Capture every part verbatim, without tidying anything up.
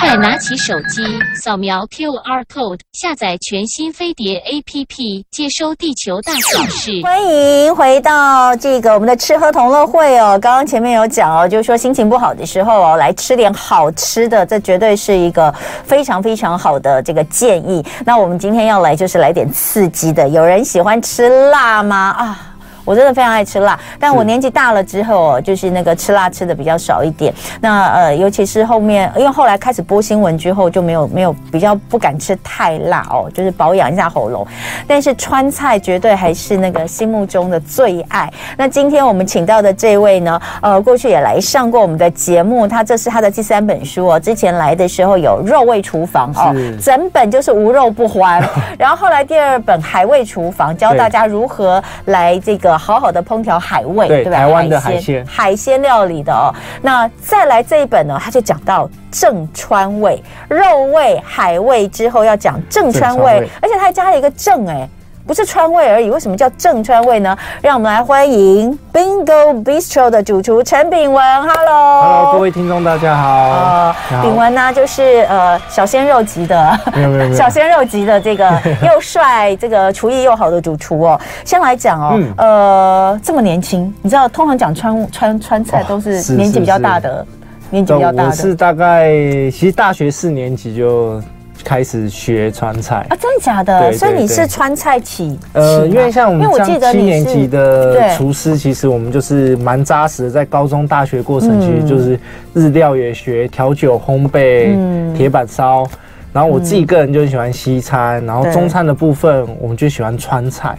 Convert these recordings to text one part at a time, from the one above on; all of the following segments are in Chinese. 快拿起手机，扫描 Q R code， 下载全新飞碟 A P P， 接收地球大小事。欢迎回到这个我们的吃喝同乐会哦。刚刚前面有讲哦，就是说心情不好的时候哦，来吃点好吃的，这绝对是一个非常非常好的这个建议。那我们今天要来就是来点刺激的。有人喜欢吃辣吗？啊？我真的非常爱吃辣，但我年纪大了之后哦，就是那个吃辣吃的比较少一点。那呃，尤其是后面，因为后来开始播新闻之后，就没有没有比较不敢吃太辣哦，就是保养一下喉咙。但是川菜绝对还是那个心目中的最爱。那今天我们请到的这位呢，呃，过去也来上过我们的节目，他这是他的第三本书哦。之前来的时候有《肉味厨房》哦，整本就是无肉不欢。然后后来第二本《海味厨房》，教大家如何来这个。好好的烹调海味， 对, 对吧？台湾的海鲜海鲜料理的哦。那再来这一本呢，他就讲到正川味、肉味、海味之后要讲正川味，味而且他还加了一个正哎、欸。不是川味而已，为什么叫正川味呢？让我们来欢迎 Bingo Bistro 的主厨陈炳文 ，Hello，Hello， Hello, 各位听众大家好。呃，炳文呢就是呃小鲜肉级的，没有没有没有小鲜肉级的这个又帅、这个厨艺又好的主厨哦。先来讲哦，嗯、呃这么年轻，你知道通常讲川川川菜都是年纪比较大的，哦、是是是年纪比较大的。我是大概其实大学四年级就。开始学川菜啊，真的假的？對對對所以你是川菜起呃，因为像我们七年级的厨师，其实我们就是蛮扎实的，在高中、大学过程其实就是日料也学，调酒、烘焙、铁、嗯、板烧。然后我自己个人就喜欢西餐，然后中餐的部分我们就喜欢川菜。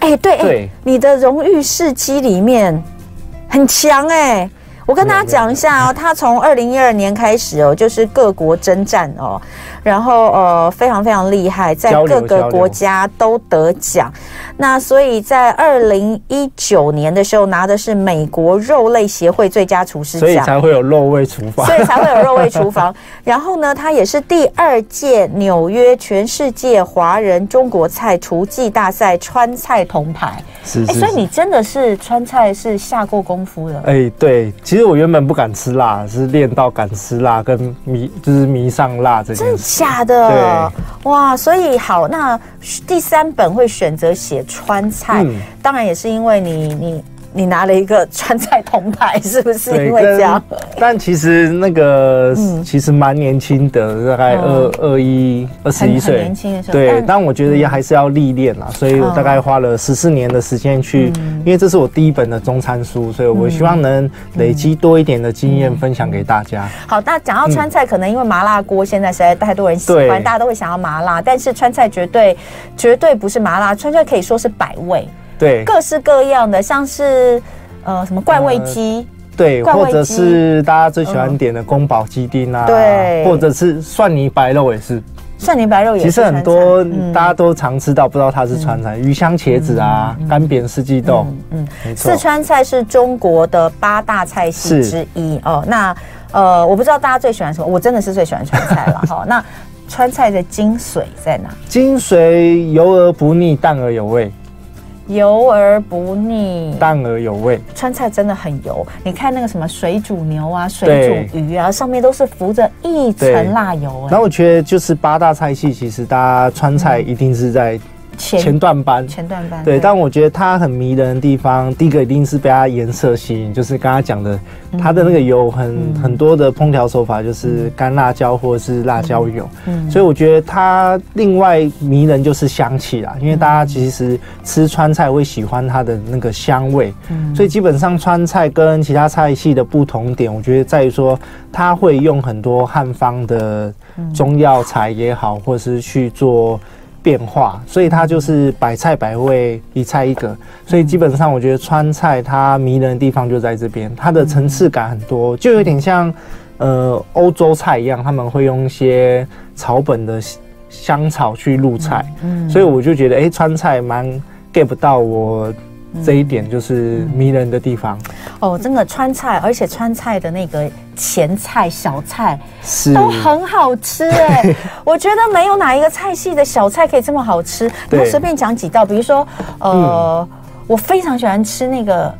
哎、欸，对，对、欸，你的荣誉事迹里面很强哎、欸。我跟大家讲一下哦，他从二零一二年开始哦，就是各国征战哦，然后呃非常非常厉害，在各个国家都得奖。那所以在二零一九年的时候拿的是美国肉类协会最佳厨师奖，所以才会有肉味厨房，所以才会有肉味厨房。然后呢，他也是第二届纽约全世界华人中国菜厨技大赛川菜铜牌。是, 是, 是、欸，所以你真的是川菜是下过功夫的。哎、欸，对。其实我原本不敢吃辣，是练到敢吃辣，跟迷就是迷上辣这件事。真的假的？对，哇！所以好，那第三本会选择写川菜，嗯、当然也是因为你你你拿了一个川菜铜牌，是不是因为这样？但其实那个、嗯、其实蛮年轻的，大概二二一二十一岁，很年轻的时候。对，但我觉得也还是要历练啦，所以我大概花了十四年的时间去。嗯因为这是我第一本的中餐书，所以我希望能累积多一点的经验分享给大家。嗯嗯、好，那讲到川菜，可能因为麻辣锅现在实在太多人喜欢，大家都会想要麻辣，但是川菜绝对绝对不是麻辣，川菜可以说是百味，对，各式各样的，像是呃什么怪味鸡。呃对，或者是大家最喜欢点的宫保鸡丁啊，对，或者是蒜泥白肉也是，蒜泥白肉也是。其实很多大家都常吃到，不知道它是川菜，鱼香茄子啊，干煸四季豆，嗯，四川菜是中国的八大菜系之一哦。那呃，我不知道大家最喜欢什么，我真的是最喜欢川菜了哈。那川菜的精髓在哪？精髓油而不腻，淡而有味。油而不腻，淡而有味。川菜真的很油，你看那个什么水煮牛啊、水煮鱼啊，上面都是浮着一层辣油、欸。然后我觉得就是八大菜系，其实大家川菜一定是在前段班，前段班。对，對但我觉得它很迷人的地方，第一个一定是被它颜色吸引，就是刚刚讲的，它的那个油很、嗯、很多的烹调手法，就是干辣椒或者是辣椒油。嗯，所以我觉得它另外迷人就是香气啦，因为大家其实吃川菜会喜欢它的那个香味，嗯、所以基本上川菜跟其他菜系的不同点，我觉得在于说它会用很多汉方的中药材也好，或者是去做。变化，所以它就是百菜百味，一菜一格。所以基本上，我觉得川菜它迷人的地方就在这边，它的层次感很多，就有点像呃欧洲菜一样，他们会用一些草本的香草去入菜。嗯嗯、所以我就觉得，哎、欸，川菜蛮 get 不到我。这一点就是迷人的地方、嗯嗯、哦，真的川菜，而且川菜的那个前菜、小菜都很好吃哎、欸，我觉得没有哪一个菜系的小菜可以这么好吃。那随便讲几道，比如说呃，嗯、我非常喜欢吃那个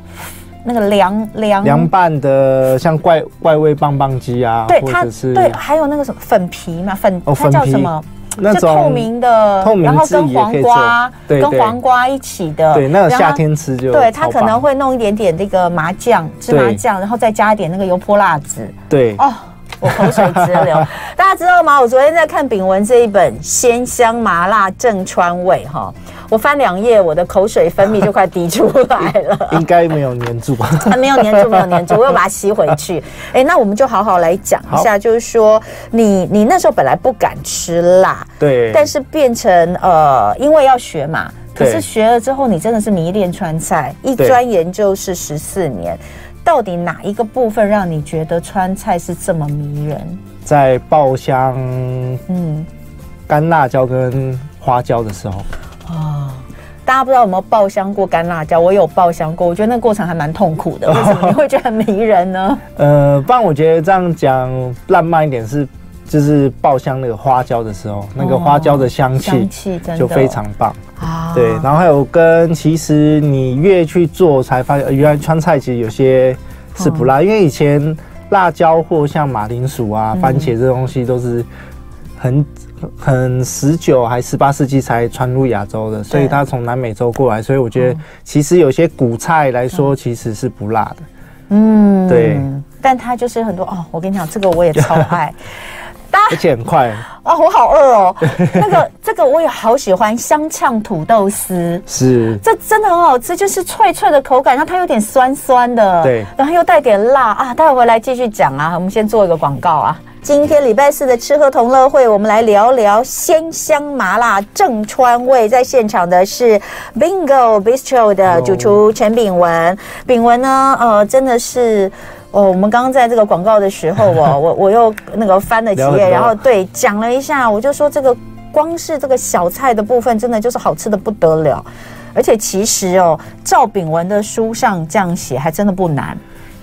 那个凉凉凉拌的，像怪怪味棒棒鸡啊，对，它对，还有那个什么粉皮嘛，粉、哦、它叫什么？那种透明的，透明然后跟黄瓜對對對，跟黄瓜一起的，对，那个夏天吃就对，它可能会弄一点点这个麻酱，芝麻酱，然后再加一点那个油泼辣子，对，哦。我口水直流，大家知道吗？我昨天在看秉文这一本《鲜香麻辣正川味》哈，我翻两页，我的口水分泌就快滴出来了。应该没有黏住吧？啊，没有黏住，没有黏住，我又把它吸回去。哎、欸，那我们就好好来讲一下，就是说你你那时候本来不敢吃辣，对，但是变成呃，因为要学嘛，可是学了之后，你真的是迷恋川菜，一专研究是十四年。到底哪一个部分让你觉得川菜是这么迷人？在爆香，嗯，干辣椒跟花椒的时候，哦，大家不知道有没有爆香过干辣椒？我有爆香过，我觉得那个过程还蛮痛苦的。为什么你会觉得很迷人呢？呃，不然我觉得这样讲浪漫一点是，就是爆香那个花椒的时候，哦、那个花椒的香气就非常棒。啊、对，然后还有跟，其实你越去做才发现，原来川菜其实有些是不辣，嗯、因为以前辣椒或像马铃薯啊、嗯、番茄这东西都是很很十九还十八世纪才传入亚洲的，所以它从南美洲过来，所以我觉得其实有些古菜来说其实是不辣的，嗯，对，但它就是很多哦，我跟你讲，这个我也超爱。而且很快哦，我好饿哦。那个这个我也好喜欢香呛土豆丝，是这真的很好吃，就是脆脆的口感，然后它有点酸酸的，对，然后又带点辣啊。待会回来继续讲啊，我们先做一个广告啊。今天礼拜四的吃喝同乐会，我们来聊聊鲜香麻辣正川味。在现场的是 Bingo Bistro 的主厨陈秉文，秉文呢，呃，真的是。哦，我们刚刚在这个广告的时候哦，我我又那个翻了几页，然后对讲了一下，我就说这个光是这个小菜的部分，真的就是好吃的不得了。而且其实哦，赵秉文的书上这样写还真的不难。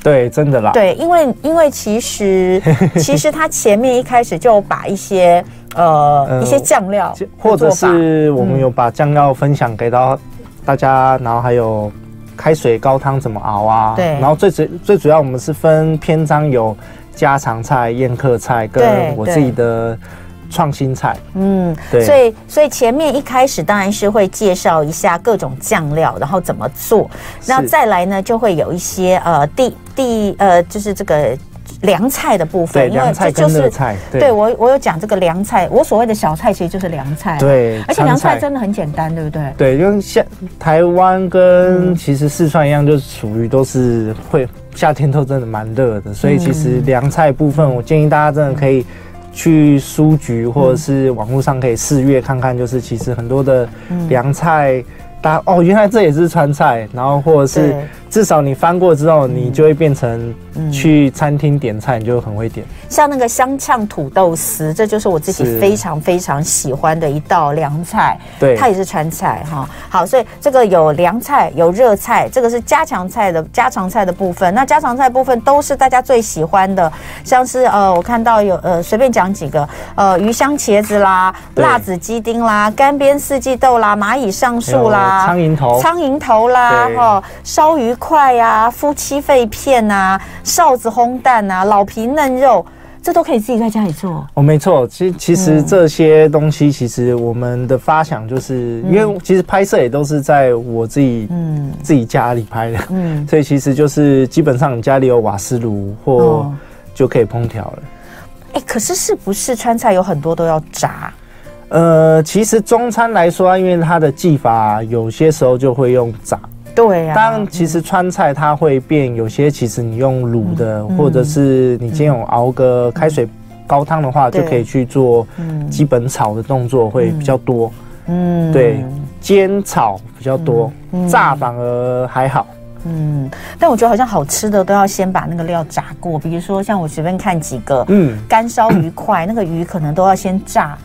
对，真的啦。对，因为因为其实其实他前面一开始就把一些呃、嗯、一些酱料，或者是我们有把酱料分享给到大家，然后还有。开水高汤怎么熬啊？对，然后最主最主要我们是分篇章有家常菜、宴客菜跟我自己的创新菜。嗯，对，所以所以前面一开始当然是会介绍一下各种酱料，然后怎么做。那再来呢，就会有一些呃第第呃就是这个。凉菜的部分，因为这就是对我我有讲这个凉菜，我所谓的小菜其实就是凉菜，对，而且凉菜真的很简单，对不对？对，因为像台湾跟其实四川一样，就属于都是会夏天都真的蛮热的，所以其实凉菜部分，我建议大家真的可以去书局或者是网络上可以试阅看看，就是其实很多的凉菜。大家哦，原来这也是川菜，然后或者是至少你翻过之后，你就会变成去餐厅点菜，你就很会点。像那个香呛土豆丝，这就是我自己非常非常喜欢的一道凉菜，对，它也是川菜哈。好，所以这个有凉菜，有热菜，这个是家常菜的家常菜的部分。那家常菜部分都是大家最喜欢的，像是呃，我看到有呃，随便讲几个呃，鱼香茄子啦，辣子鸡丁啦，干煸四季豆啦，蚂蚁上树啦。苍蝇头，苍蝇头啦，哈，烧鱼块啊，夫妻肺片啊，臊子烘蛋啊，老皮嫩肉，这都可以自己在家里做。哦，没错，其实其实这些东西，其实我们的发想就是，嗯、因为其实拍摄也都是在我自己，嗯，自己家里拍的，嗯，所以其实就是基本上你家里有瓦斯炉或就可以烹调了。哎、哦欸，可是是不是川菜有很多都要炸？呃，其实中餐来说、啊，因为它的技法、啊、有些时候就会用炸，对啊。但其实川菜它会变，有些其实你用卤的，嗯、或者是你今天有熬个开水高汤的话，就可以去做基本炒的动作会比较多。嗯，对，煎炒比较多，嗯、炸反而还好。嗯，但我觉得好像好吃的都要先把那个料炸过，比如说像我随便看几个，嗯，干烧鱼块，那个鱼可能都要先炸。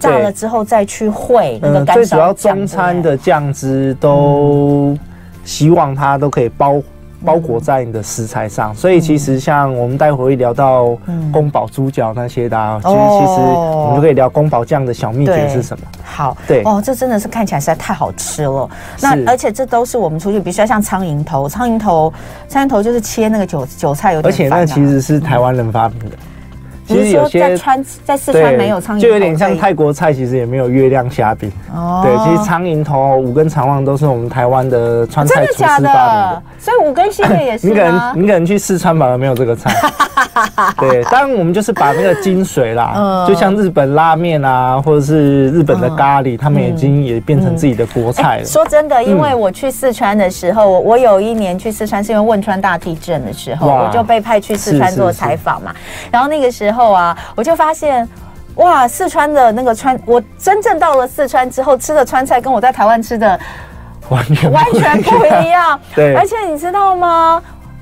炸了之后再去烩那个干烧酱、嗯。最主要中餐的酱汁都希望它都可以包、嗯、包裹在你的食材上，所以其实像我们待会会聊到宫保猪脚那些的、啊，其、嗯、实其实我们就可以聊宫保酱的小秘诀是什么。好。对，哦，这真的是看起来实在太好吃了。那而且这都是我们出去，比如说像苍蝇头，苍蝇头，苍蝇头就是切那个韭韭菜有点、啊。而且那其实是台湾人发明的。嗯，其实有些在川在四川没有苍蝇头，就有点像泰国菜，其实也没有月亮虾饼。哦，对，其实苍蝇头、五根肠旺都是我们台湾的川菜厨师发明的。真的假的？所以五根系列也是吗？你可能你可能去四川反而没有这个菜。对，当然我们就是把那个精髓啦，嗯、就像日本拉面啊，或者是日本的咖喱，嗯、他们已经也变成自己的国菜了。嗯嗯欸、说真的，因为我去四川的时候，嗯、我有一年去四川是因为汶川大地震的时候，我就被派去四川做采访嘛，是是是，然后那个时候。然后啊，我就发现，哇，四川的那个川，我真正到了四川之后吃的川菜，跟我在台湾吃的完全完全不一样。对，而且你知道吗？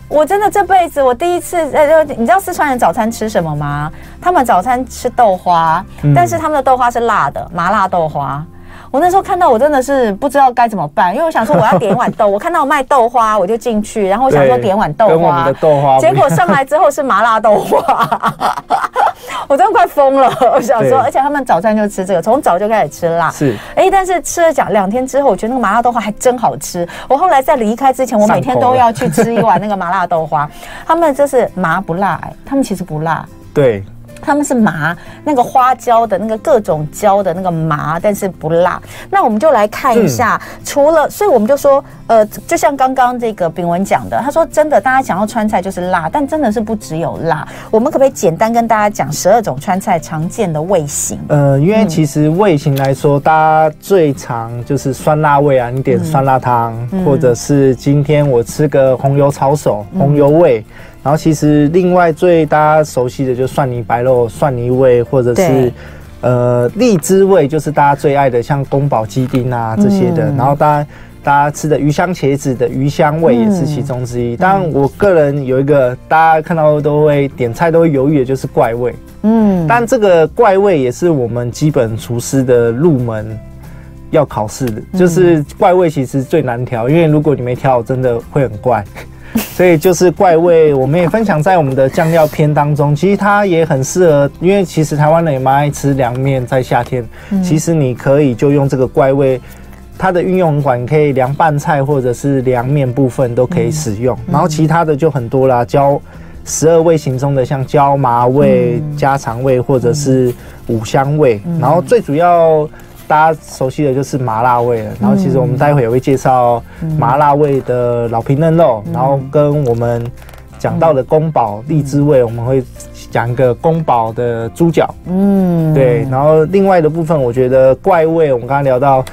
我真的这辈子我第一次，呃，你知道四川人早餐吃什么吗？他们早餐吃豆花，嗯、但是他们的豆花是辣的，麻辣豆花。我那时候看到我真的是不知道该怎么办，因为我想说我要点一碗豆，我看到我卖豆花我就进去，然后我想说点碗豆花，跟我们的豆花，结果上来之后是麻辣豆花，我真的快疯了。我想说，而且他们早餐就吃这个，从早就开始吃辣。是，哎、欸，但是吃了讲两天之后，我觉得那个麻辣豆花还真好吃。我后来在离开之前，我每天都要去吃一碗那个麻辣豆花。他们就是麻不辣、欸，他们其实不辣。对。他们是麻，那个花椒的那个各种椒的那个麻，但是不辣。那我们就来看一下，嗯、除了，所以我们就说，呃，就像刚刚这个秉文讲的，他说真的，大家想要川菜就是辣，但真的是不只有辣。我们可不可以简单跟大家讲十二种川菜常见的味型？呃，因为其实味型来说，大家最常就是酸辣味啊，你点酸辣汤，嗯、或者是今天我吃个红油抄手、红油味。嗯，然后其实另外最大家熟悉的就是蒜泥白肉、蒜泥味，或者是呃荔枝味，就是大家最爱的像宫保鸡丁啊这些的。嗯、然后当然大家吃的鱼香茄子的鱼香味也是其中之一。嗯、当然我个人有一个大家看到都会点菜都会犹豫的就是怪味。嗯，但这个怪味也是我们基本厨师的入门。要考试的就是怪味其实最难调，因为如果你没调真的会很怪。所以就是怪味我们也分享在我们的酱料篇当中，其实它也很适合，因为其实台湾人也蛮爱吃凉面，在夏天其实你可以就用这个怪味，它的运用很广，你可以凉拌菜或者是凉面部分都可以使用，然后其他的就很多啦，椒十二味型中的像椒麻味、家常味或者是五香味，然后最主要大家熟悉的就是麻辣味了，然后其实我们待会也会介绍麻辣味的老皮嫩肉，嗯、然后跟我们讲到的宫保荔枝味，嗯、我们会讲一个宫保的猪脚，嗯，对，然后另外的部分，我觉得怪味，我们刚刚聊到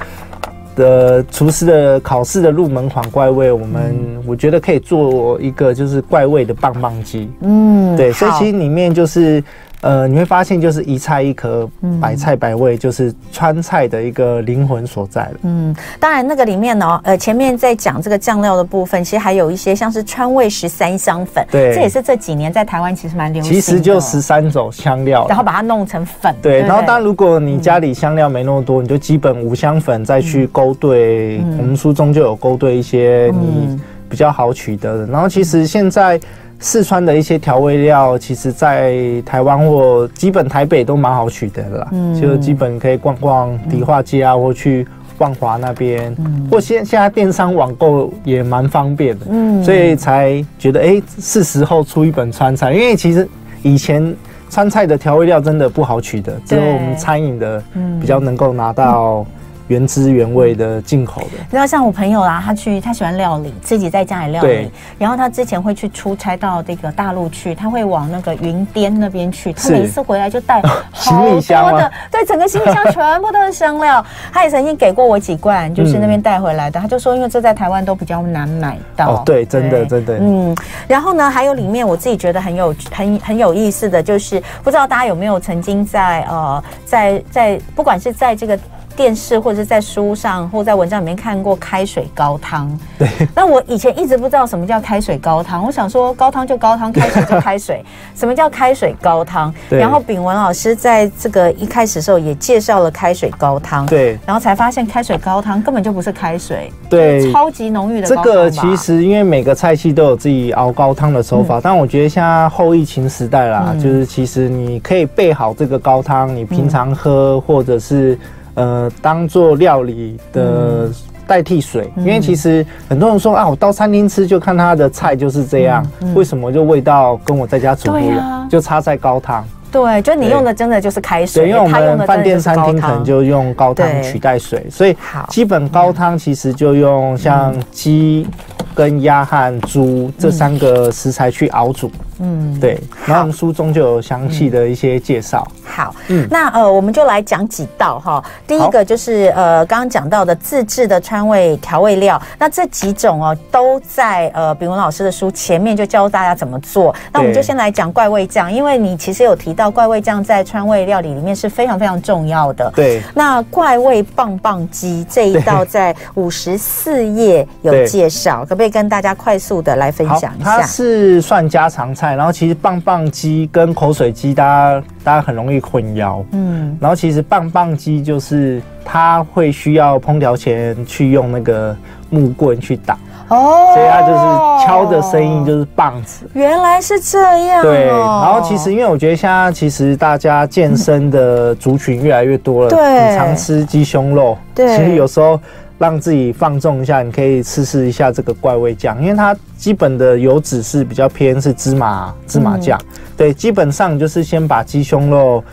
的厨师的考试的入门款怪味，我们、嗯、我觉得可以做一个就是怪味的棒棒鸡，嗯，对，所以其实里面就是。呃，你会发现就是一菜一壳，百菜百味，就是川菜的一个灵魂所在了。嗯，当然那个里面呢、哦，呃，前面在讲这个酱料的部分，其实还有一些像是川味十三香粉，对，这也是这几年在台湾其实蛮流行的。其实就十三种香料，然后把它弄成粉。对，对，然后当然如果你家里香料没那么多，嗯、你就基本五香粉再去勾兑，嗯、我们书中就有勾兑一些你比较好取得的。然后其实现在。四川的一些调味料，其实在台湾或基本台北都蛮好取得的啦，嗯、就基本可以逛逛迪化街啊，嗯、或去万华那边，嗯、或现现在电商网购也蛮方便的，嗯、所以才觉得哎、欸，是时候出一本川菜，因为其实以前。川菜的调味料真的不好取得，只有我们餐饮的比较能够拿到。原汁原味的进口的，你知道像我朋友啦，他去他喜欢料理，自己在家里料理。然后他之前会去出差到这个大陆去，他会往那个云滇那边去。他每一次回来就带好多的，对，整个行李箱全部都是香料。他也曾经给过我几罐，就是那边带回来的。嗯、他就说，因为这在台湾都比较难买到。哦，对，真的真的。嗯，然后呢，还有里面我自己觉得很有很很有意思的就是，不知道大家有没有曾经在呃在在不管是在这个。电视或者在书上或在文章里面看过开水高汤，对。那我以前一直不知道什么叫开水高汤，我想说高汤就高汤，开水就开水，什么叫开水高汤？然后秉文老师在这个一开始的时候也介绍了开水高汤，对。然后才发现开水高汤根本就不是开水，对，超级浓郁的高汤吧。这个其实因为每个菜系都有自己熬高汤的手法，嗯、但我觉得现在后疫情时代啦，嗯、就是其实你可以备好这个高汤，你平常喝或者是。呃当做料理的代替水，嗯、因为其实很多人说啊，我到餐厅吃就看它的菜就是这样，嗯嗯、为什么就味道跟我在家煮不一样？啊、就差在高汤。 对，就你用的真的就是开水，对，因为我们饭店餐厅可能就用高汤取代水，所以基本高汤其实就用像鸡、跟鸭和猪这三个食材去熬煮。嗯，对。然后我们书中就有详细的一些介绍。好，嗯，那呃，我们就来讲几道哈。第一个就是呃，刚刚讲到的自制的川味调味料，那这几种哦都在呃秉文老师的书前面就教大家怎么做。那我们就先来讲怪味酱，因为你其实有提到。 到怪味酱在川味料理里面是非常非常重要的。对，那怪味棒棒鸡这一道在五十四页有介绍，可不可以跟大家快速的来分享一下？它是算家常菜，然后其实棒棒鸡跟口水鸡，大家大家很容易混淆。嗯，然后其实棒棒鸡就是它会需要烹调前去用那个木棍去打。 哦，所以它就是敲的声音就是棒子，原来是这样、哦。对，然后其实因为我觉得现在其实大家健身的族群越来越多了，对，你常吃鸡胸肉，对，其实有时候让自己放纵一下，你可以试试一下这个怪味酱，因为它基本的油脂是比较偏是芝麻芝麻酱，嗯、对，基本上就是先把鸡胸肉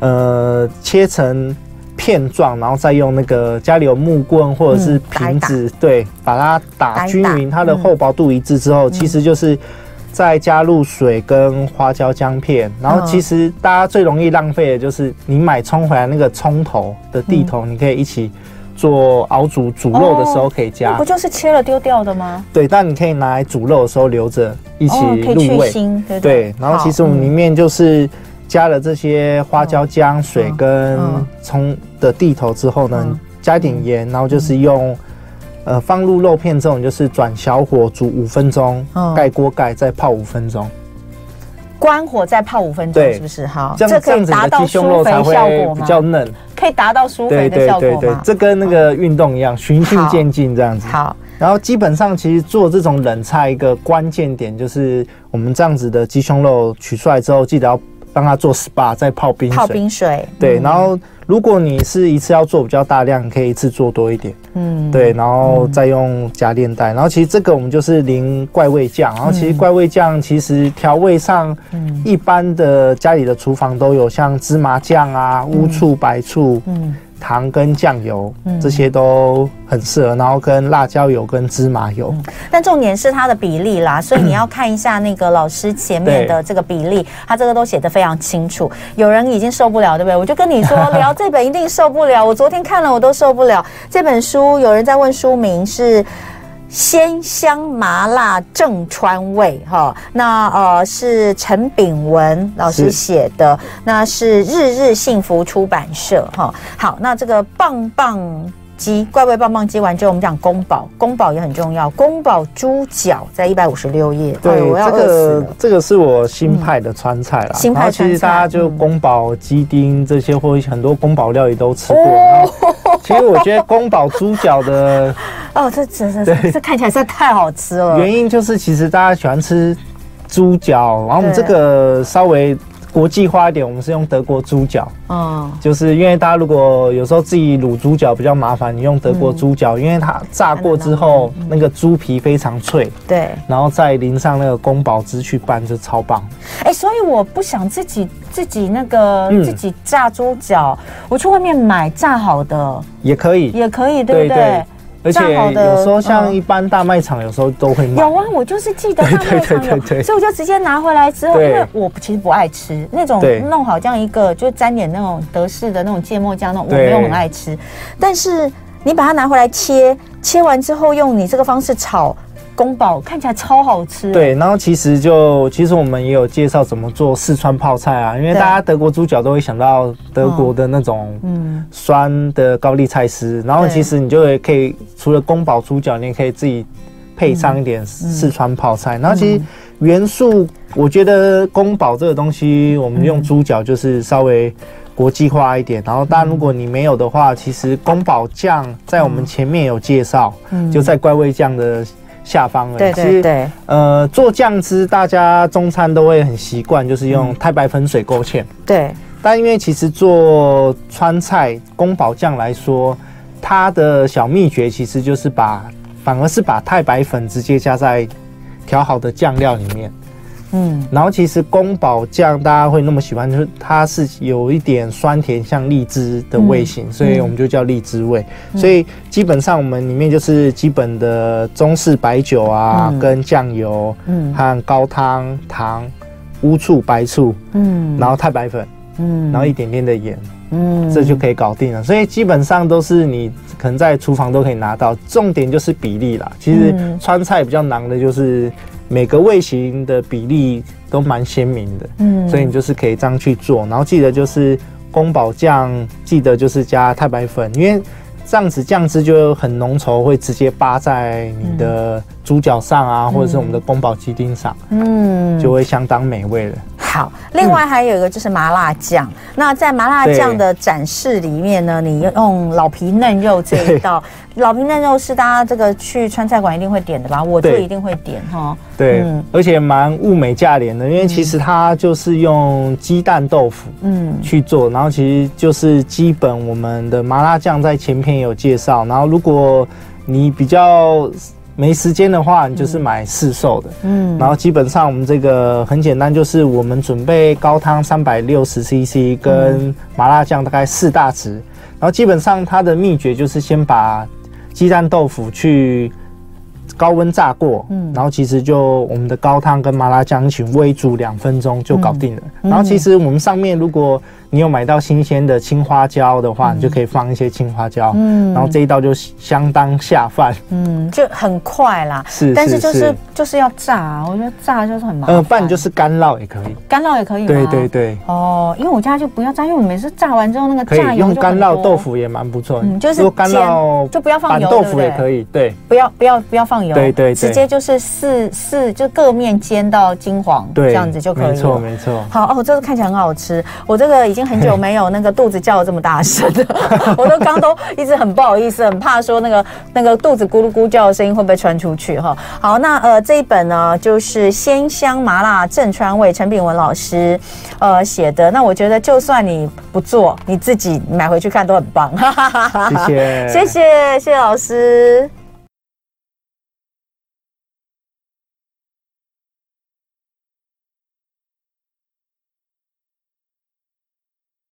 呃切成。 片状，然后再用那个家里有木棍或者是瓶子，嗯、打打对，把它打均匀，打打它的厚薄度一致之后，嗯、其实就是再加入水跟花椒姜片。嗯、然后其实大家最容易浪费的就是你买葱回来那个葱头的蒂头，你可以一起做熬煮煮肉的时候可以加。哦、不就是切了丢掉的吗？对，但你可以拿来煮肉的时候留着一起入味。哦、对, 对, 对，然后其实我们里面就是。 加了这些花椒、姜、水跟葱的蒂头之后呢，加点盐，然后就是用，呃，放入肉片这种，就是转小火煮五分钟，盖锅盖再泡五分钟，关火再泡五分钟，是不是？好，这样可以达到酥肥效果吗？比较嫩，可以达到酥肥的效果吗？对对对对，这跟那个运动一样，循序渐进这样子。好。 然后基本上，其实做这种冷菜一个关键点就是，我们这样子的鸡胸肉取出来之后，记得要让它做 S P A， 再泡冰水。泡冰水。对，嗯、然后如果你是一次要做比较大量，你可以一次做多一点。嗯。对，然后再用夹链袋。然后其实这个我们就是淋怪味酱。然后其实怪味酱其实调味上，一般的家里的厨房都有，像芝麻酱啊、乌醋、白醋。嗯。嗯 糖跟酱油，这些都很适合，然后跟辣椒油跟芝麻油、嗯。但重点是它的比例啦，所以你要看一下那个老师前面的这个比例，他这个都写得非常清楚。有人已经受不了，对不对？我就跟你说，聊这本一定受不了。我昨天看了，我都受不了。这本书有人在问书名是。 鲜香麻辣正川味，哈，那呃是陈秉文老师写的，是那是日日幸福出版社，哈。好，那这个棒棒鸡怪味棒棒鸡完之后，我们讲宫保，宫保也很重要，宫保猪脚在一百五十六页。对，我要饿死了。这个是我新派的川菜啦，嗯、新派川菜。其实大家就宫保鸡丁这些，或很多宫保料理都吃过。哦、其实我觉得宫保猪脚的。哦，这这这这看起来真的太好吃了。原因就是其实大家喜欢吃猪脚，然后我们这个稍微国际化一点，我们是用德国猪脚。哦，就是因为大家如果有时候自己卤猪脚比较麻烦，你用德国猪脚，嗯、因为它炸过之后、嗯、那个猪皮非常脆。对，然后再淋上那个宫保汁去拌，就超棒。哎、欸，所以我不想自己自己那个、嗯、自己炸猪脚，我去外面买炸好的也可以，也可以，对不对？對對對 而且有时候像一般大卖场，有时候都会卖。有啊，我就是记得大卖场有，所以我就直接拿回来之后，因为我其实不爱吃那种弄好这样一个，就沾点那种德式的那种芥末酱那种，我没有很爱吃。但是你把它拿回来切，切完之后用你这个方式炒宫保，看起来超好吃。对，然后其实就其实我们也有介绍怎么做四川泡菜啊，因为大家德国猪脚都会想到德国的那种嗯酸的高丽菜丝，然后其实你就也可以。 除了宫保猪脚，你也可以自己配上一点四川泡菜。嗯嗯、然后其实元素，我觉得宫保这个东西，我们用猪脚就是稍微国际化一点。然后，当然如果你没有的话，其实宫保酱在我们前面有介绍，嗯、就在怪味酱的下方了。对对对。呃，做酱汁大家中餐都会很习惯，就是用太白粉水勾芡。对。但因为其实做川菜宫保酱来说，它的小秘诀其实就是把，反而是把太白粉直接加在调好的酱料里面。嗯，然后其实宫保酱大家会那么喜欢，就是它是有一点酸甜，像荔枝的味型，嗯、所以我们就叫荔枝味。嗯、所以基本上我们里面就是基本的中式白酒啊，嗯、跟酱油，嗯，和高汤、糖、乌醋、白醋，嗯，然后太白粉，嗯，然后一点点的盐，嗯，这就可以搞定了。所以基本上都是你可能在厨房都可以拿到，重点就是比例啦。其实川菜比较难的就是。每个味型的比例都蛮鲜明的，嗯，所以你就是可以这样去做，然后记得就是宫保酱，记得就是加太白粉，因为这样子酱汁就很浓稠，会直接扒在你的猪脚上啊，嗯、或者是我们的宫保鸡丁上，嗯，就会相当美味了。好，另外还有一个就是麻辣酱。嗯、那在麻辣酱的展示里面呢，你用老皮嫩肉这一道，老皮嫩肉是大家这个去川菜馆一定会点的吧？我就一定会点哈。对，嗯、而且蛮物美价廉的，因为其实它就是用鸡蛋豆腐嗯去做，嗯、然后其实就是基本我们的麻辣酱在前篇也有介绍，然后如果你比较。没时间的话，你就是买市售的，嗯，然后基本上我们这个很简单，就是我们准备高汤三百六十 C C 跟麻辣酱大概四大匙，嗯、然后基本上它的秘诀就是先把鸡蛋豆腐去高温炸过，嗯，然后其实就我们的高汤跟麻辣酱一起煨煮两分钟就搞定了。嗯、然后其实我们上面如果你有买到新鲜的青花椒的话，嗯、你就可以放一些青花椒，嗯，然后这一道就相当下饭，嗯，就很快啦。是，但是就是就是要炸，我觉得炸就是很麻烦。呃，不然就是干烙也可以，干烙也可以吗？对对对。哦，因为我家就不要炸，因为我每次炸完之后那个炸油就很多。可以用干烙豆腐也蛮不错，嗯，就是干烙就不要放油，豆腐也可以，对，不要不要不要放油，对对，直接就是四四就各面煎到金黄，对，这样子就可以了，没错没错。好哦，这个看起来很好吃，我这个。已经很久没有那个肚子叫这么大声了，我都刚都一直很不好意思，很怕说那个那个肚子咕噜咕叫的声音会不会传出去哈。好，那呃这一本呢就是鲜香麻辣正川味，陈炳文老师呃写的。那我觉得就算你不做，你自己买回去看都很棒。谢谢，谢谢，谢谢老师。